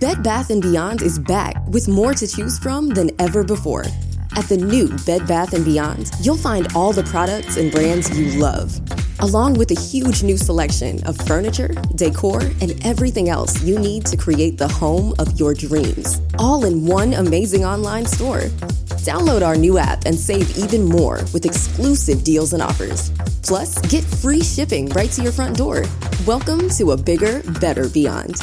Bed Bath & Beyond is back with more to choose from than ever before. At the new Bed Bath & Beyond, you'll find all the products and brands you love, along with a huge new selection of furniture, decor, and everything else you need to create the home of your dreams, all in one amazing online store. Download our new app and save even more with exclusive deals and offers. Plus, get free shipping right to your front door. Welcome to a bigger, better beyond.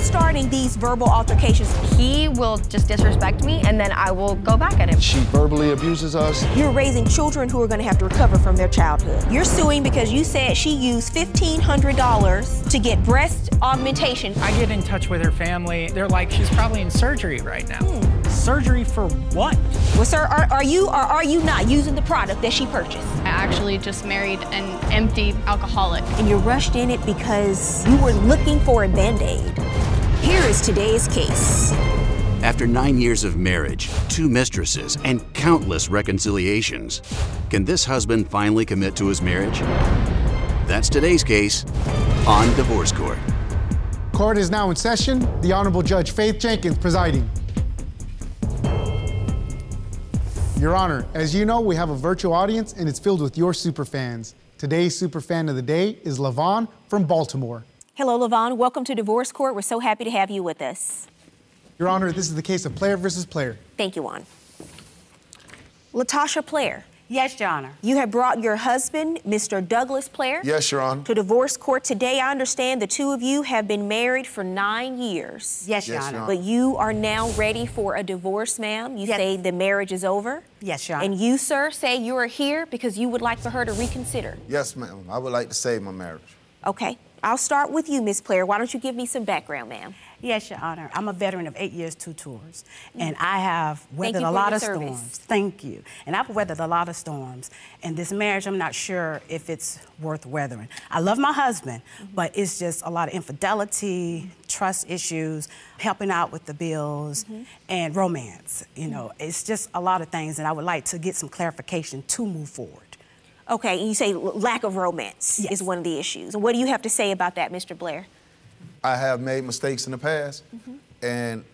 Starting these verbal altercations. He will just disrespect me, and then I will go back at him. She verbally abuses us. You're raising children who are going to have to recover from their childhood. You're suing because you said she used $1,500 to get breast augmentation. I get in touch with her family. They're like, she's probably in surgery right now. Surgery for what? Well, sir, are you or are you not using the product that she purchased? I actually just married an empty alcoholic. And you rushed in it because you were looking for a Band-Aid. Here is today's case. After 9 years of marriage, two mistresses, and countless reconciliations, can this husband finally commit to his marriage? That's today's case on Divorce Court. Court is now in session. The Honorable Judge Faith Jenkins presiding. Your Honor, as you know, we have a virtual audience, and it's filled with your superfans. Today's superfan of the day is LaVon from Baltimore. Hello, LaVon. Welcome to Divorce Court. We're so happy to have you with us. Your Honor, this is the case of Plair versus Plair. Thank you, Juan. Latasha Plair. Yes, Your Honor. You have brought your husband, Mr. Douglas Plair. Yes, Your Honor. To Divorce Court today. I understand the two of you have been married for 9 years. Yes, Your Honor. But you are now ready for a divorce, ma'am. You say the marriage is over. Yes, Your Honor. And you, sir, say you are here because you would like for her to reconsider. Yes, ma'am. I would like to save my marriage. Okay. I'll start with you, Ms. Plair. Why don't you give me some background, ma'am? Yes, Your Honor. I'm a veteran of 8 years, 2 tours, and I have weathered a lot of storms. Thank you. And I've weathered a lot of storms. And this marriage, I'm not sure if it's worth weathering. I love my husband, but it's just a lot of infidelity, trust issues, helping out with the bills, and romance. You know, it's just a lot of things, and I would like to get some clarification to move forward. Okay, you say lack of romance is one of the issues. What do you have to say about that, Mr. Plair? I have made mistakes in the past, and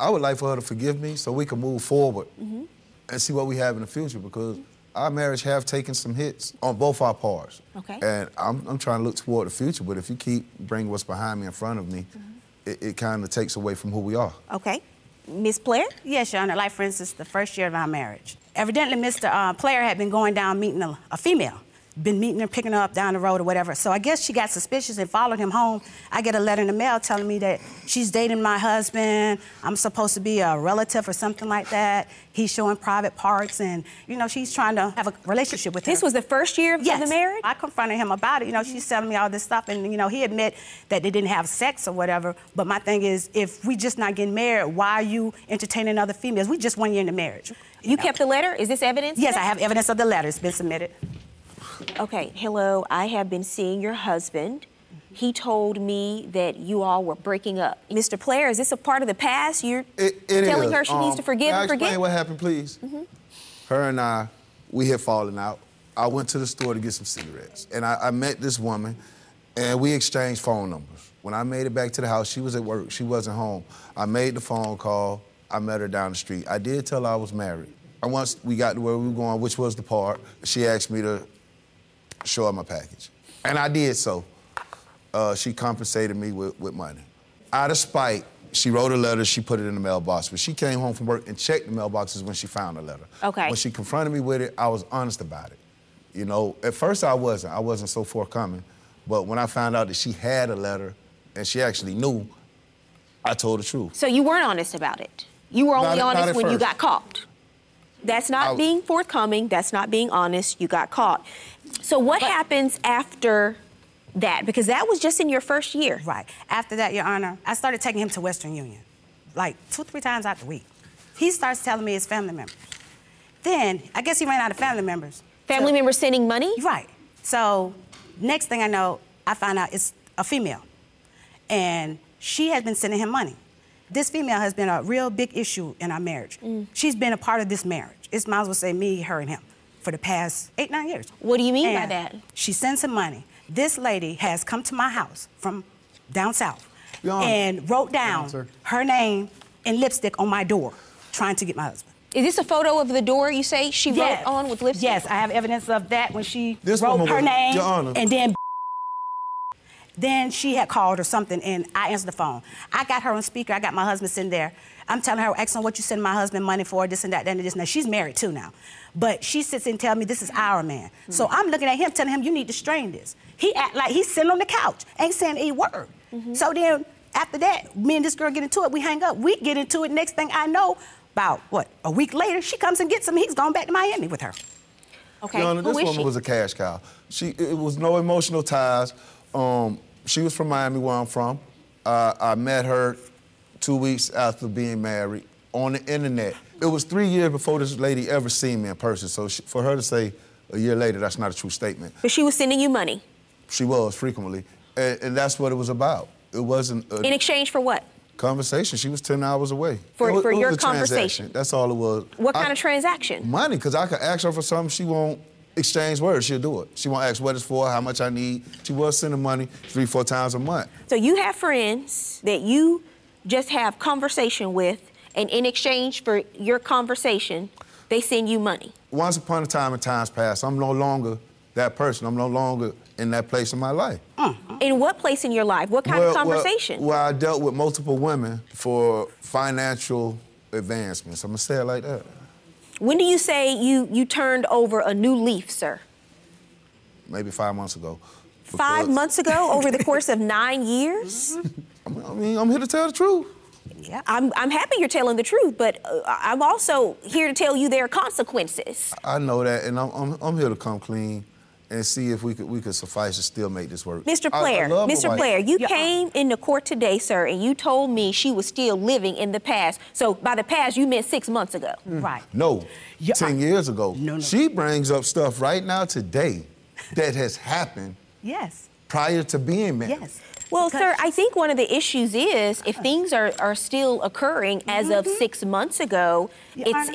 I would like for her to forgive me so we can move forward and see what we have in the future, because our marriage have taken some hits on both our parts. Okay. And I'm trying to look toward the future, but if you keep bringing what's behind me in front of me, it kind of takes away from who we are. Okay. Ms. Plair? Yes, Your Honor. Like, for instance, the first year of our marriage. Evidently, Mr. Plair had been going down meeting a female, been meeting her, picking her up down the road or whatever. So I guess she got suspicious and followed him home. I get a letter in the mail telling me that she's dating my husband. I'm supposed to be a relative or something like that. He's showing private parts and, you know, she's trying to have a relationship with him. This was the first year of the marriage? I confronted him about it. You know, she's telling me all this stuff and, you know, he admit that they didn't have sex or whatever. But my thing is, if we just not getting married, why are you entertaining other females? We just 1 year into marriage. You kept the letter? Is this evidence? Yes, I have evidence of the letter. It's been submitted. Okay, hello, I have been seeing your husband. He told me that you all were breaking up. Mr. Plair, is this a part of the past? You're telling her she needs to forgive and forget? Can I explain what happened, please? Her and I, we had fallen out. I went to the store to get some cigarettes, and I met this woman, and we exchanged phone numbers. When I made it back to the house, she was at work, she wasn't home. I made the phone call, I met her down the street. I did tell her I was married. And once we got to where we were going, which was the park, she asked me to show her my package. And I did so. She compensated me with money. Out of spite, she wrote a letter, she put it in the mailbox, but she came home from work and checked the mailboxes when she found the letter. Okay. When she confronted me with it, I was honest about it. You know, at first I wasn't so forthcoming, but when I found out that she had a letter and she actually knew, I told the truth. So you weren't honest about it? You were only honest when you got caught? That's not being forthcoming, that's not being honest, you got caught. So what happens after that? Because that was just in your first year. Right. After that, Your Honor, I started taking him to Western Union, like 2-3 times out the week. He starts telling me his family members. Then, I guess he ran out of family members. Family members sending money? Right. So, next thing I know, I find out it's a female. And she has been sending him money. This female has been a real big issue in our marriage. She's been a part of this marriage. It's might as well say me, her, and him for the past 8-9 years. What do you mean by that? She sends him money. This lady has come to my house from down south, and wrote down her name in lipstick on my door, trying to get my husband. Is this a photo of the door you say she wrote on with lipstick? Yes, I have evidence of that when she wrote her name, and then she had called or something, and I answered the phone. I got her on speaker. I got my husband sitting there. I'm telling her, asking what you send my husband money for, this and that, and this. Now, she's married, too, now. But she sits and tells me, this is our man. Mm-hmm. So I'm looking at him, telling him, you need to strain this. He act like he's sitting on the couch, ain't saying a word. Mm-hmm. So then, after that, me and this girl get into it. We hang up. We get into it. Next thing I know, about, what, a week later, she comes and gets him. He's gone back to Miami with her. Okay, Your Honor, this woman was a cash cow. It was no emotional ties. She was from Miami, where I'm from. I met her 2 weeks after being married on the internet. It was 3 years before this lady ever seen me in person, so for her to say a year later, that's not a true statement. But she was sending you money? She was, frequently, and that's what it was about. It wasn't... in exchange for what? Conversation. She was 10 hours away. For it was your conversation? That's all it was. What kind of transaction? Money, because I could ask her for something, she won't exchange words, she'll do it. She won't ask what it's for, how much I need. She was sending money 3-4 times a month. So you have friends that you just have conversation with, and in exchange for your conversation, they send you money. Once upon a time and times past, I'm no longer that person. I'm no longer in that place in my life. Mm. In what place in your life? What kind of conversation? Well, I dealt with multiple women for financial advancements. I'm gonna say it like that. When do you say you turned over a new leaf, sir? Maybe 5 months ago. Because... 5 months ago over the course of 9 years? Mm-hmm. I mean, I'm here to tell the truth. Yeah, I'm happy you're telling the truth, but I'm also here to tell you there are consequences. I know that, and I'm here to come clean and see if we could suffice to still make this work. Mr. Plair, Mr. Plair, you came into court today, sir, and you told me she was still living in the past. So by the past, you meant 6 months ago. Mm. Right. No, 10 years ago. No, no. She brings up stuff right now today that has happened prior to being married. Yes. Well, sir, I think one of the issues is if things are still occurring as of 6 months ago,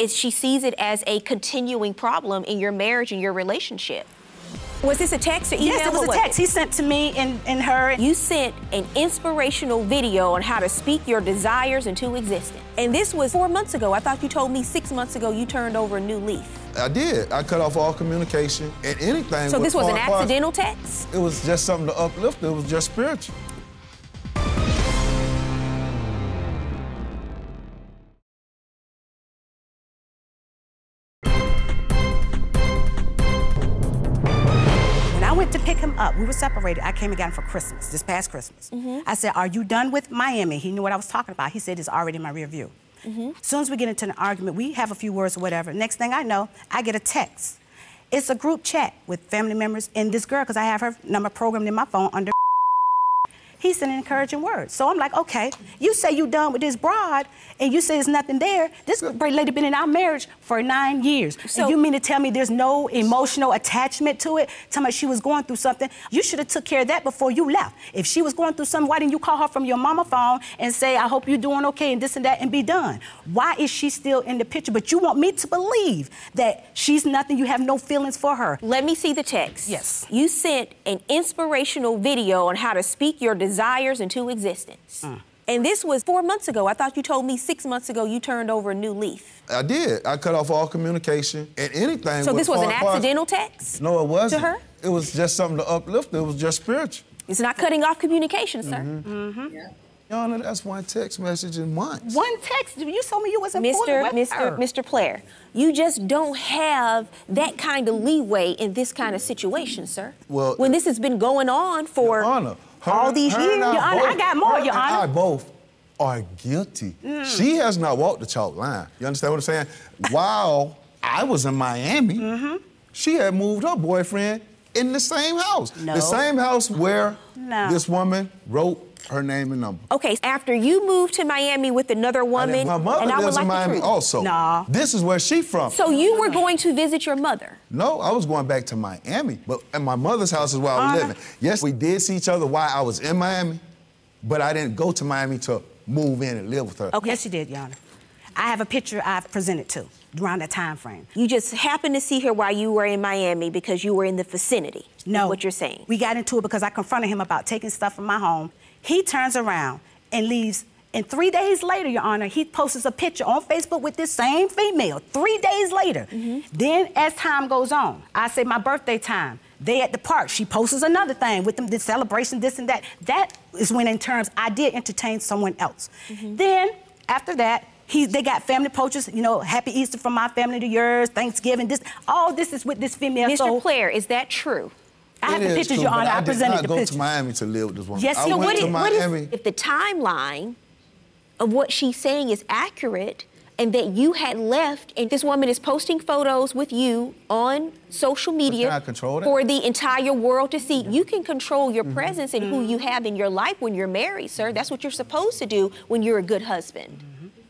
she sees it as a continuing problem in your marriage and your relationship. Was this a text or email? Yes, it was a text he sent to me and her. You sent an inspirational video on how to speak your desires into existence. And this was 4 months ago. I thought you told me 6 months ago you turned over a new leaf. I did. I cut off all communication and anything. So this was an accidental text? It was just something to uplift. It was just spiritual. Up. We were separated. I came and got him for Christmas, this past Christmas. Mm-hmm. I said, are you done with Miami? He knew what I was talking about. He said, it's already in my rear view. Mm-hmm. As soon as we get into an argument, we have a few words or whatever. Next thing I know, I get a text. It's a group chat with family members and this girl, because I have her number programmed in my phone under. He sent encouraging words. So I'm like, okay, you say you done with this broad, and you say there's nothing there. This lady been in our marriage for 9 years. So and you mean to tell me there's no emotional attachment to it? Tell me she was going through something. You should have took care of that before you left. If she was going through something, why didn't you call her from your mama phone and say, I hope you're doing okay and this and that and be done? Why is she still in the picture? But you want me to believe that she's nothing, you have no feelings for her. Let me see the text. Yes. You sent an inspirational video on how to speak your desires into existence. Mm. And this was 4 months ago. I thought you told me 6 months ago you turned over a new leaf. I did. I cut off all communication and anything. So this was an accidental text? No, it wasn't. To her? It was just something to uplift. It was just spiritual. It's not cutting off communication, sir. Mm-hmm. Mm-hmm. Yeah. Your Honor, that's one text message in months. One text? You told me you wasn't important with her. Mr. Plair, you just don't have that kind of leeway in this kind of situation, sir. Well, when this has been going on for... Your Honor, all these years, Your Honor, I got more, Your Honor. I both are guilty. Mm. She has not walked the chalk line. You understand what I'm saying? While I was in Miami, she had moved her boyfriend in the same house. No. The same house where this woman wrote her name and number. Okay, after you moved to Miami with another woman, my mother and I lives in Miami also. No. This is where she's from. So you were going to visit your mother? No, I was going back to Miami, but at my mother's house is where I was living. Yes, we did see each other while I was in Miami, but I didn't go to Miami to move in and live with her. Okay. Yes, you did, Your Honor. I have a picture I've presented to around that time frame. You just happened to see her while you were in Miami because you were in the vicinity. No. What you're saying. We got into it because I confronted him about taking stuff from my home. He turns around and leaves. And 3 days later, Your Honor, he posts a picture on Facebook with this same female. 3 days later. Then as time goes on, I say my birthday time. They at the park. She posts another thing with them, the celebration, this and that. That is when, in terms, I did entertain someone else. Then after that, they got family poachers, you know, happy Easter from my family to yours, Thanksgiving, this, all this is with this female. Mr. So, Plair, is that true? I have the pictures, Your Honor. I presented the pictures. I did not go to Miami to live with this woman. Yes, I went to Miami. If the timeline of what she's saying is accurate, and that you had left, and this woman is posting photos with you on social media for the entire world to see. You can control your presence and who you have in your life when you're married, sir. That's what you're supposed to do when you're a good husband.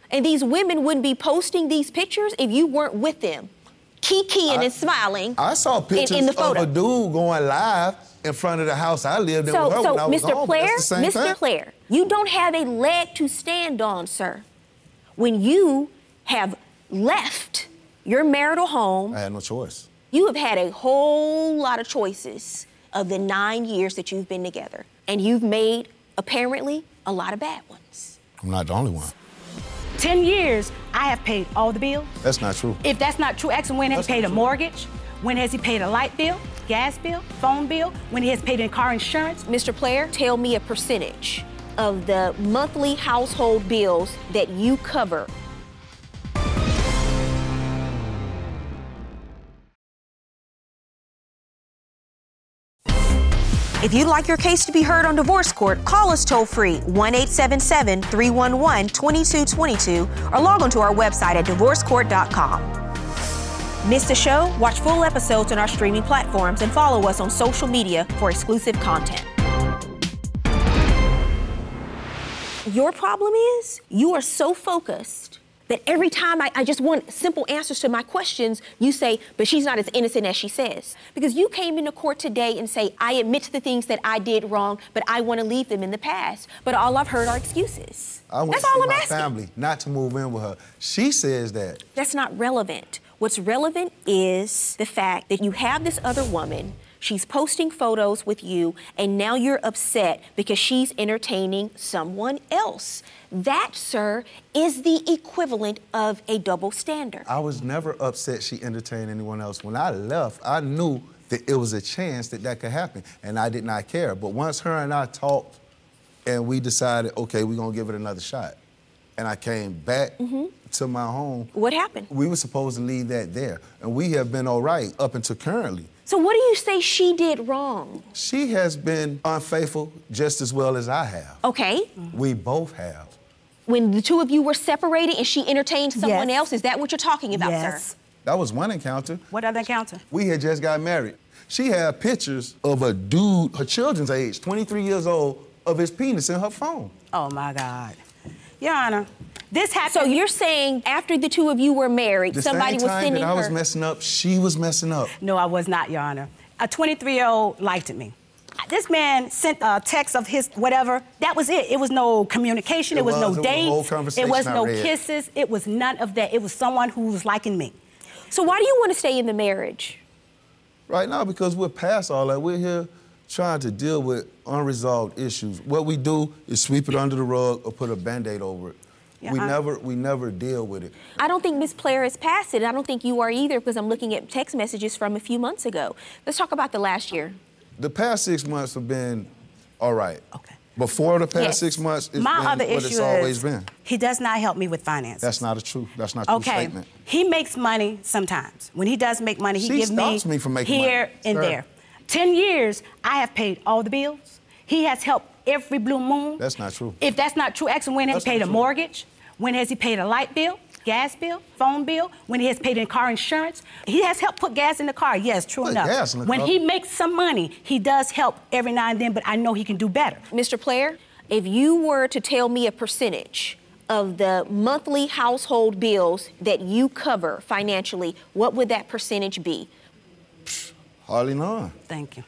And these women wouldn't be posting these pictures if you weren't with them, kikiing and smiling. I saw pictures in the photo of a dude going live in front of the house I lived in with her when I was home. Mr. Plair, you don't have a leg to stand on, sir. When you have left your marital home. I had no choice. You have had a whole lot of choices of the 9 years that you've been together. And you've made, apparently, a lot of bad ones. I'm not the only one. 10 years, I have paid all the bills. That's not true. If that's not true, ask him when has he paid a mortgage? When has he paid a light bill, gas bill, phone bill? When he has paid in car insurance? Mr. Plair, tell me a percentage of the monthly household bills that you cover. If you'd like your case to be heard on Divorce Court, call us toll-free, 1-877-311-2222, or log on to our website at divorcecourt.com. Miss the show? Watch full episodes on our streaming platforms and follow us on social media for exclusive content. Your problem is you are so focused that every time I just want simple answers to my questions, you say, but she's not as innocent as she says. Because you came into court today and say, I admit to the things that I did wrong, but I want to leave them in the past. But all I've heard are excuses. That's all I'm asking. I want to see my family not to move in with her. She says that. That's not relevant. What's relevant is the fact that you have this other woman. She's posting photos with you, and now you're upset because she's entertaining someone else. That, sir, is the equivalent of a double standard. I was never upset she entertained anyone else. When I left, I knew that it was a chance that that could happen, and I did not care. But once her and I talked, and we decided, okay, we're gonna give it another shot, and I came back to my home. What happened? We were supposed to leave that there, and we have been all right up until currently. So what do you say she did wrong? She has been unfaithful just as well as I have. Okay. We both have. When the two of you were separated and she entertained someone else, is that what you're talking about, sir? That was one encounter. What other encounter? We had just got married. She had pictures of a dude, her children's age, 23 years old, of his penis in her phone. Oh, my God. Your Honor, this happened. So you're saying after the two of you were married, somebody was sending her... The same time that I was messing up, she was messing up. No, I was not, Your Honor. A 23-year-old liked me. This man sent a text of his whatever. That was it. It was no communication. It was no dates. It was no kisses. It was none of that. It was someone who was liking me. So why do you want to stay in the marriage? Right now, because we're past all that. We're here trying to deal with unresolved issues. What we do is sweep it under the rug or put a Band-Aid over it. Yeah, we never deal with it. I don't think Ms. Plair is past it. I don't think you are either, because I'm looking at text messages from a few months ago. Let's talk about the last year. The past 6 months have been all right. Okay. Before the past 6 months, it's been what it's always been. He does not help me with finances. That's not a true statement. He makes money sometimes. When he does make money, he gives me from making here money. And sure. there. 10 years, I have paid all the bills. He has helped every blue moon. That's not true. If that's not true, ask him when has he paid a mortgage? When has he paid a light bill, gas bill, phone bill? When he has paid in car insurance? He has helped put gas in the car. Yes, true enough. Gas in the car. When he makes some money, he does help every now and then, but I know he can do better. Mr. Plair, if you were to tell me a percentage of the monthly household bills that you cover financially, what would that percentage be? Hardly none. Thank you.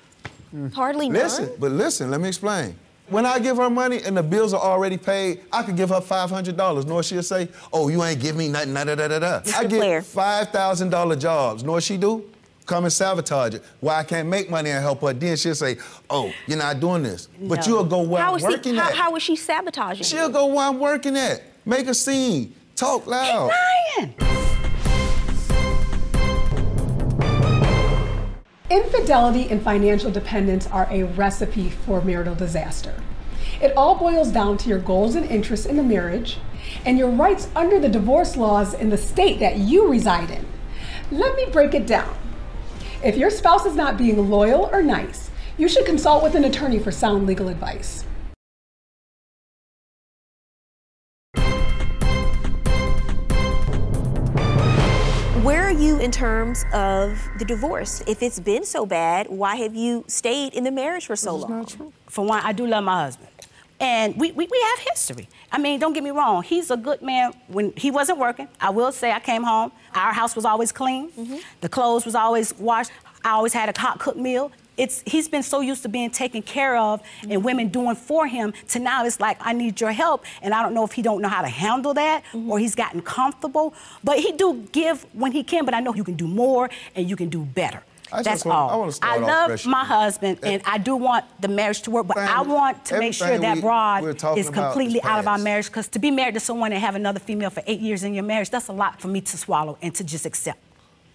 Hardly none? Listen, let me explain. When I give her money and the bills are already paid, I could give her $500, nor she'll say, oh, you ain't give me nothing, da da da da da. I get $5,000 jobs, nor she do. come and sabotage it. Why I can't make money and help her. Then she'll say, oh, you're not doing this. But you'll go where I'm working at. How is she sabotaging? She'll go where I'm working at. Make a scene. Talk loud. She's lying. Infidelity and financial dependence are a recipe for marital disaster. It all boils down to your goals and interests in the marriage and your rights under the divorce laws in the state that you reside in. Let me break it down. If your spouse is not being loyal or nice, you should consult with an attorney for sound legal advice. Where are you in terms of the divorce? If it's been so bad, why have you stayed in the marriage for so long? Not true. For one, I do love my husband. And we have history. I mean, don't get me wrong. He's a good man. When he wasn't working, I will say I came home. Our house was always clean. Mm-hmm. The clothes was always washed. I always had a hot-cooked meal. He's been so used to being taken care of mm-hmm. and women doing for him to now it's like, I need your help. And I don't know if he don't know how to handle that mm-hmm. or he's gotten comfortable. But he do give when he can, but I know you can do more and you can do better. I love my husband, and I do want the marriage to work, but I want to make sure that broad is completely out of our marriage, because to be married to someone and have another female for 8 years in your marriage, that's a lot for me to swallow and to just accept.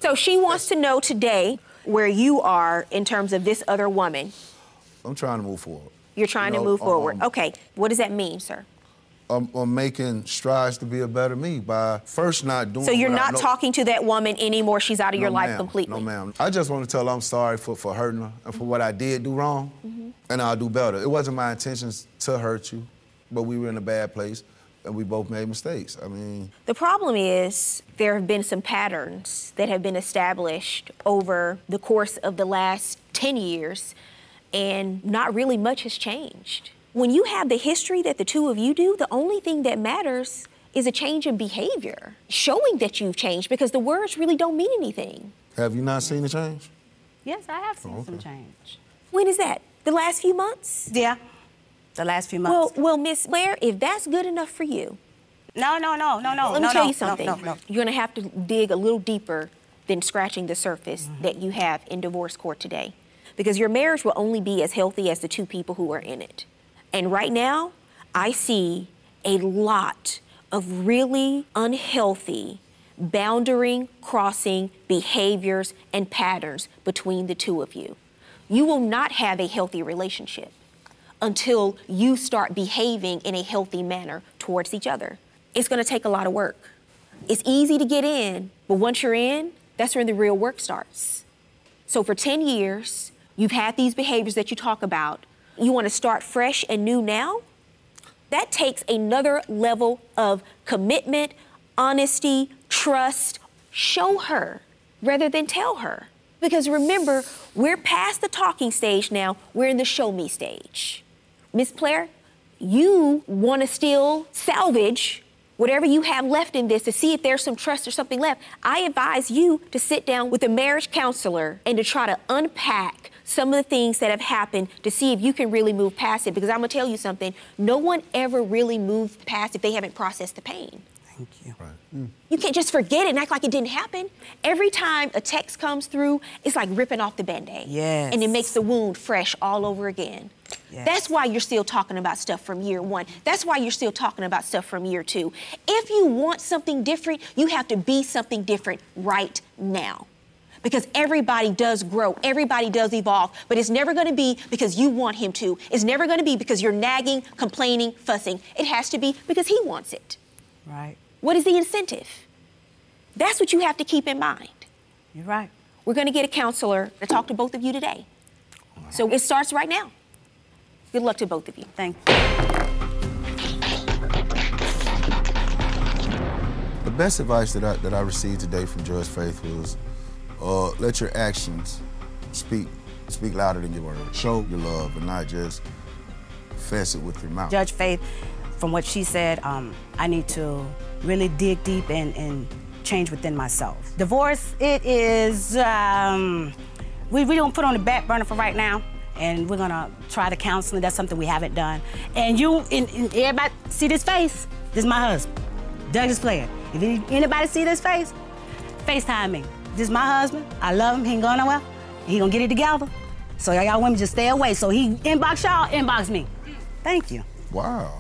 So she wants to know today where you are in terms of this other woman. I'm trying to move forward. You're trying to move forward. Okay, what does that mean, sir? I'm making strides to be a better me by first not doing. So you're not talking to that woman anymore. She's out of your life completely. No, ma'am. I just want to tell her I'm sorry for hurting her and for what I did do wrong, mm-hmm. and I'll do better. It wasn't my intentions to hurt you, but we were in a bad place and we both made mistakes. I mean, the problem is there have been some patterns that have been established over the course of the last 10 years, and not really much has changed. When you have the history that the two of you do, the only thing that matters is a change in behavior, showing that you've changed, because the words really don't mean anything. Have you not seen a change? Yes, I have seen some change. When is that? The last few months? Yeah, the last few months. Well, Miss Blair, if that's good enough for you. No. Let me tell you something. You're gonna have to dig a little deeper than scratching the surface mm-hmm. that you have in divorce court today, because your marriage will only be as healthy as the two people who are in it. And right now, I see a lot of really unhealthy, boundary crossing behaviors and patterns between the two of you. You will not have a healthy relationship until you start behaving in a healthy manner towards each other. It's gonna take a lot of work. It's easy to get in, but once you're in, that's when the real work starts. So for 10 years, you've had these behaviors that you talk about. You want to start fresh and new now? That takes another level of commitment, honesty, trust. Show her rather than tell her. Because remember, we're past the talking stage now. We're in the show me stage. Miss Plair, you want to still salvage whatever you have left in this to see if there's some trust or something left. I advise you to sit down with a marriage counselor and to try to unpack some of the things that have happened to see if you can really move past it. Because I'm gonna tell you something, no one ever really moves past if they haven't processed the pain. Thank you. Right. Mm. You can't just forget it and act like it didn't happen. Every time a text comes through, it's like ripping off the Band-Aid. Yes. And it makes the wound fresh all over again. Yes. That's why you're still talking about stuff from year one. That's why you're still talking about stuff from year two. If you want something different, you have to be something different right now. Because everybody does grow, everybody does evolve, but it's never gonna be because you want him to. It's never gonna be because you're nagging, complaining, fussing. It has to be because he wants it. Right. What is the incentive? That's what you have to keep in mind. You're right. We're gonna get a counselor to talk to both of you today. Right. So it starts right now. Good luck to both of you. Thank you. The best advice that I received today from Judge Faith was, let your actions speak louder than your words. Show your love and not just fess it with your mouth. Judge Faith, from what she said, I need to really dig deep and change within myself. Divorce, it is, we don't put on the back burner for right now, and we're gonna try the counseling. That's something we haven't done. And you, and everybody, see this face? This is my husband, Douglas Plair. If anybody see this face, FaceTime me. This is my husband. I love him. He ain't going nowhere. He gonna get it together. So y'all women just stay away. So he inbox y'all, inbox me. Thank you. Wow.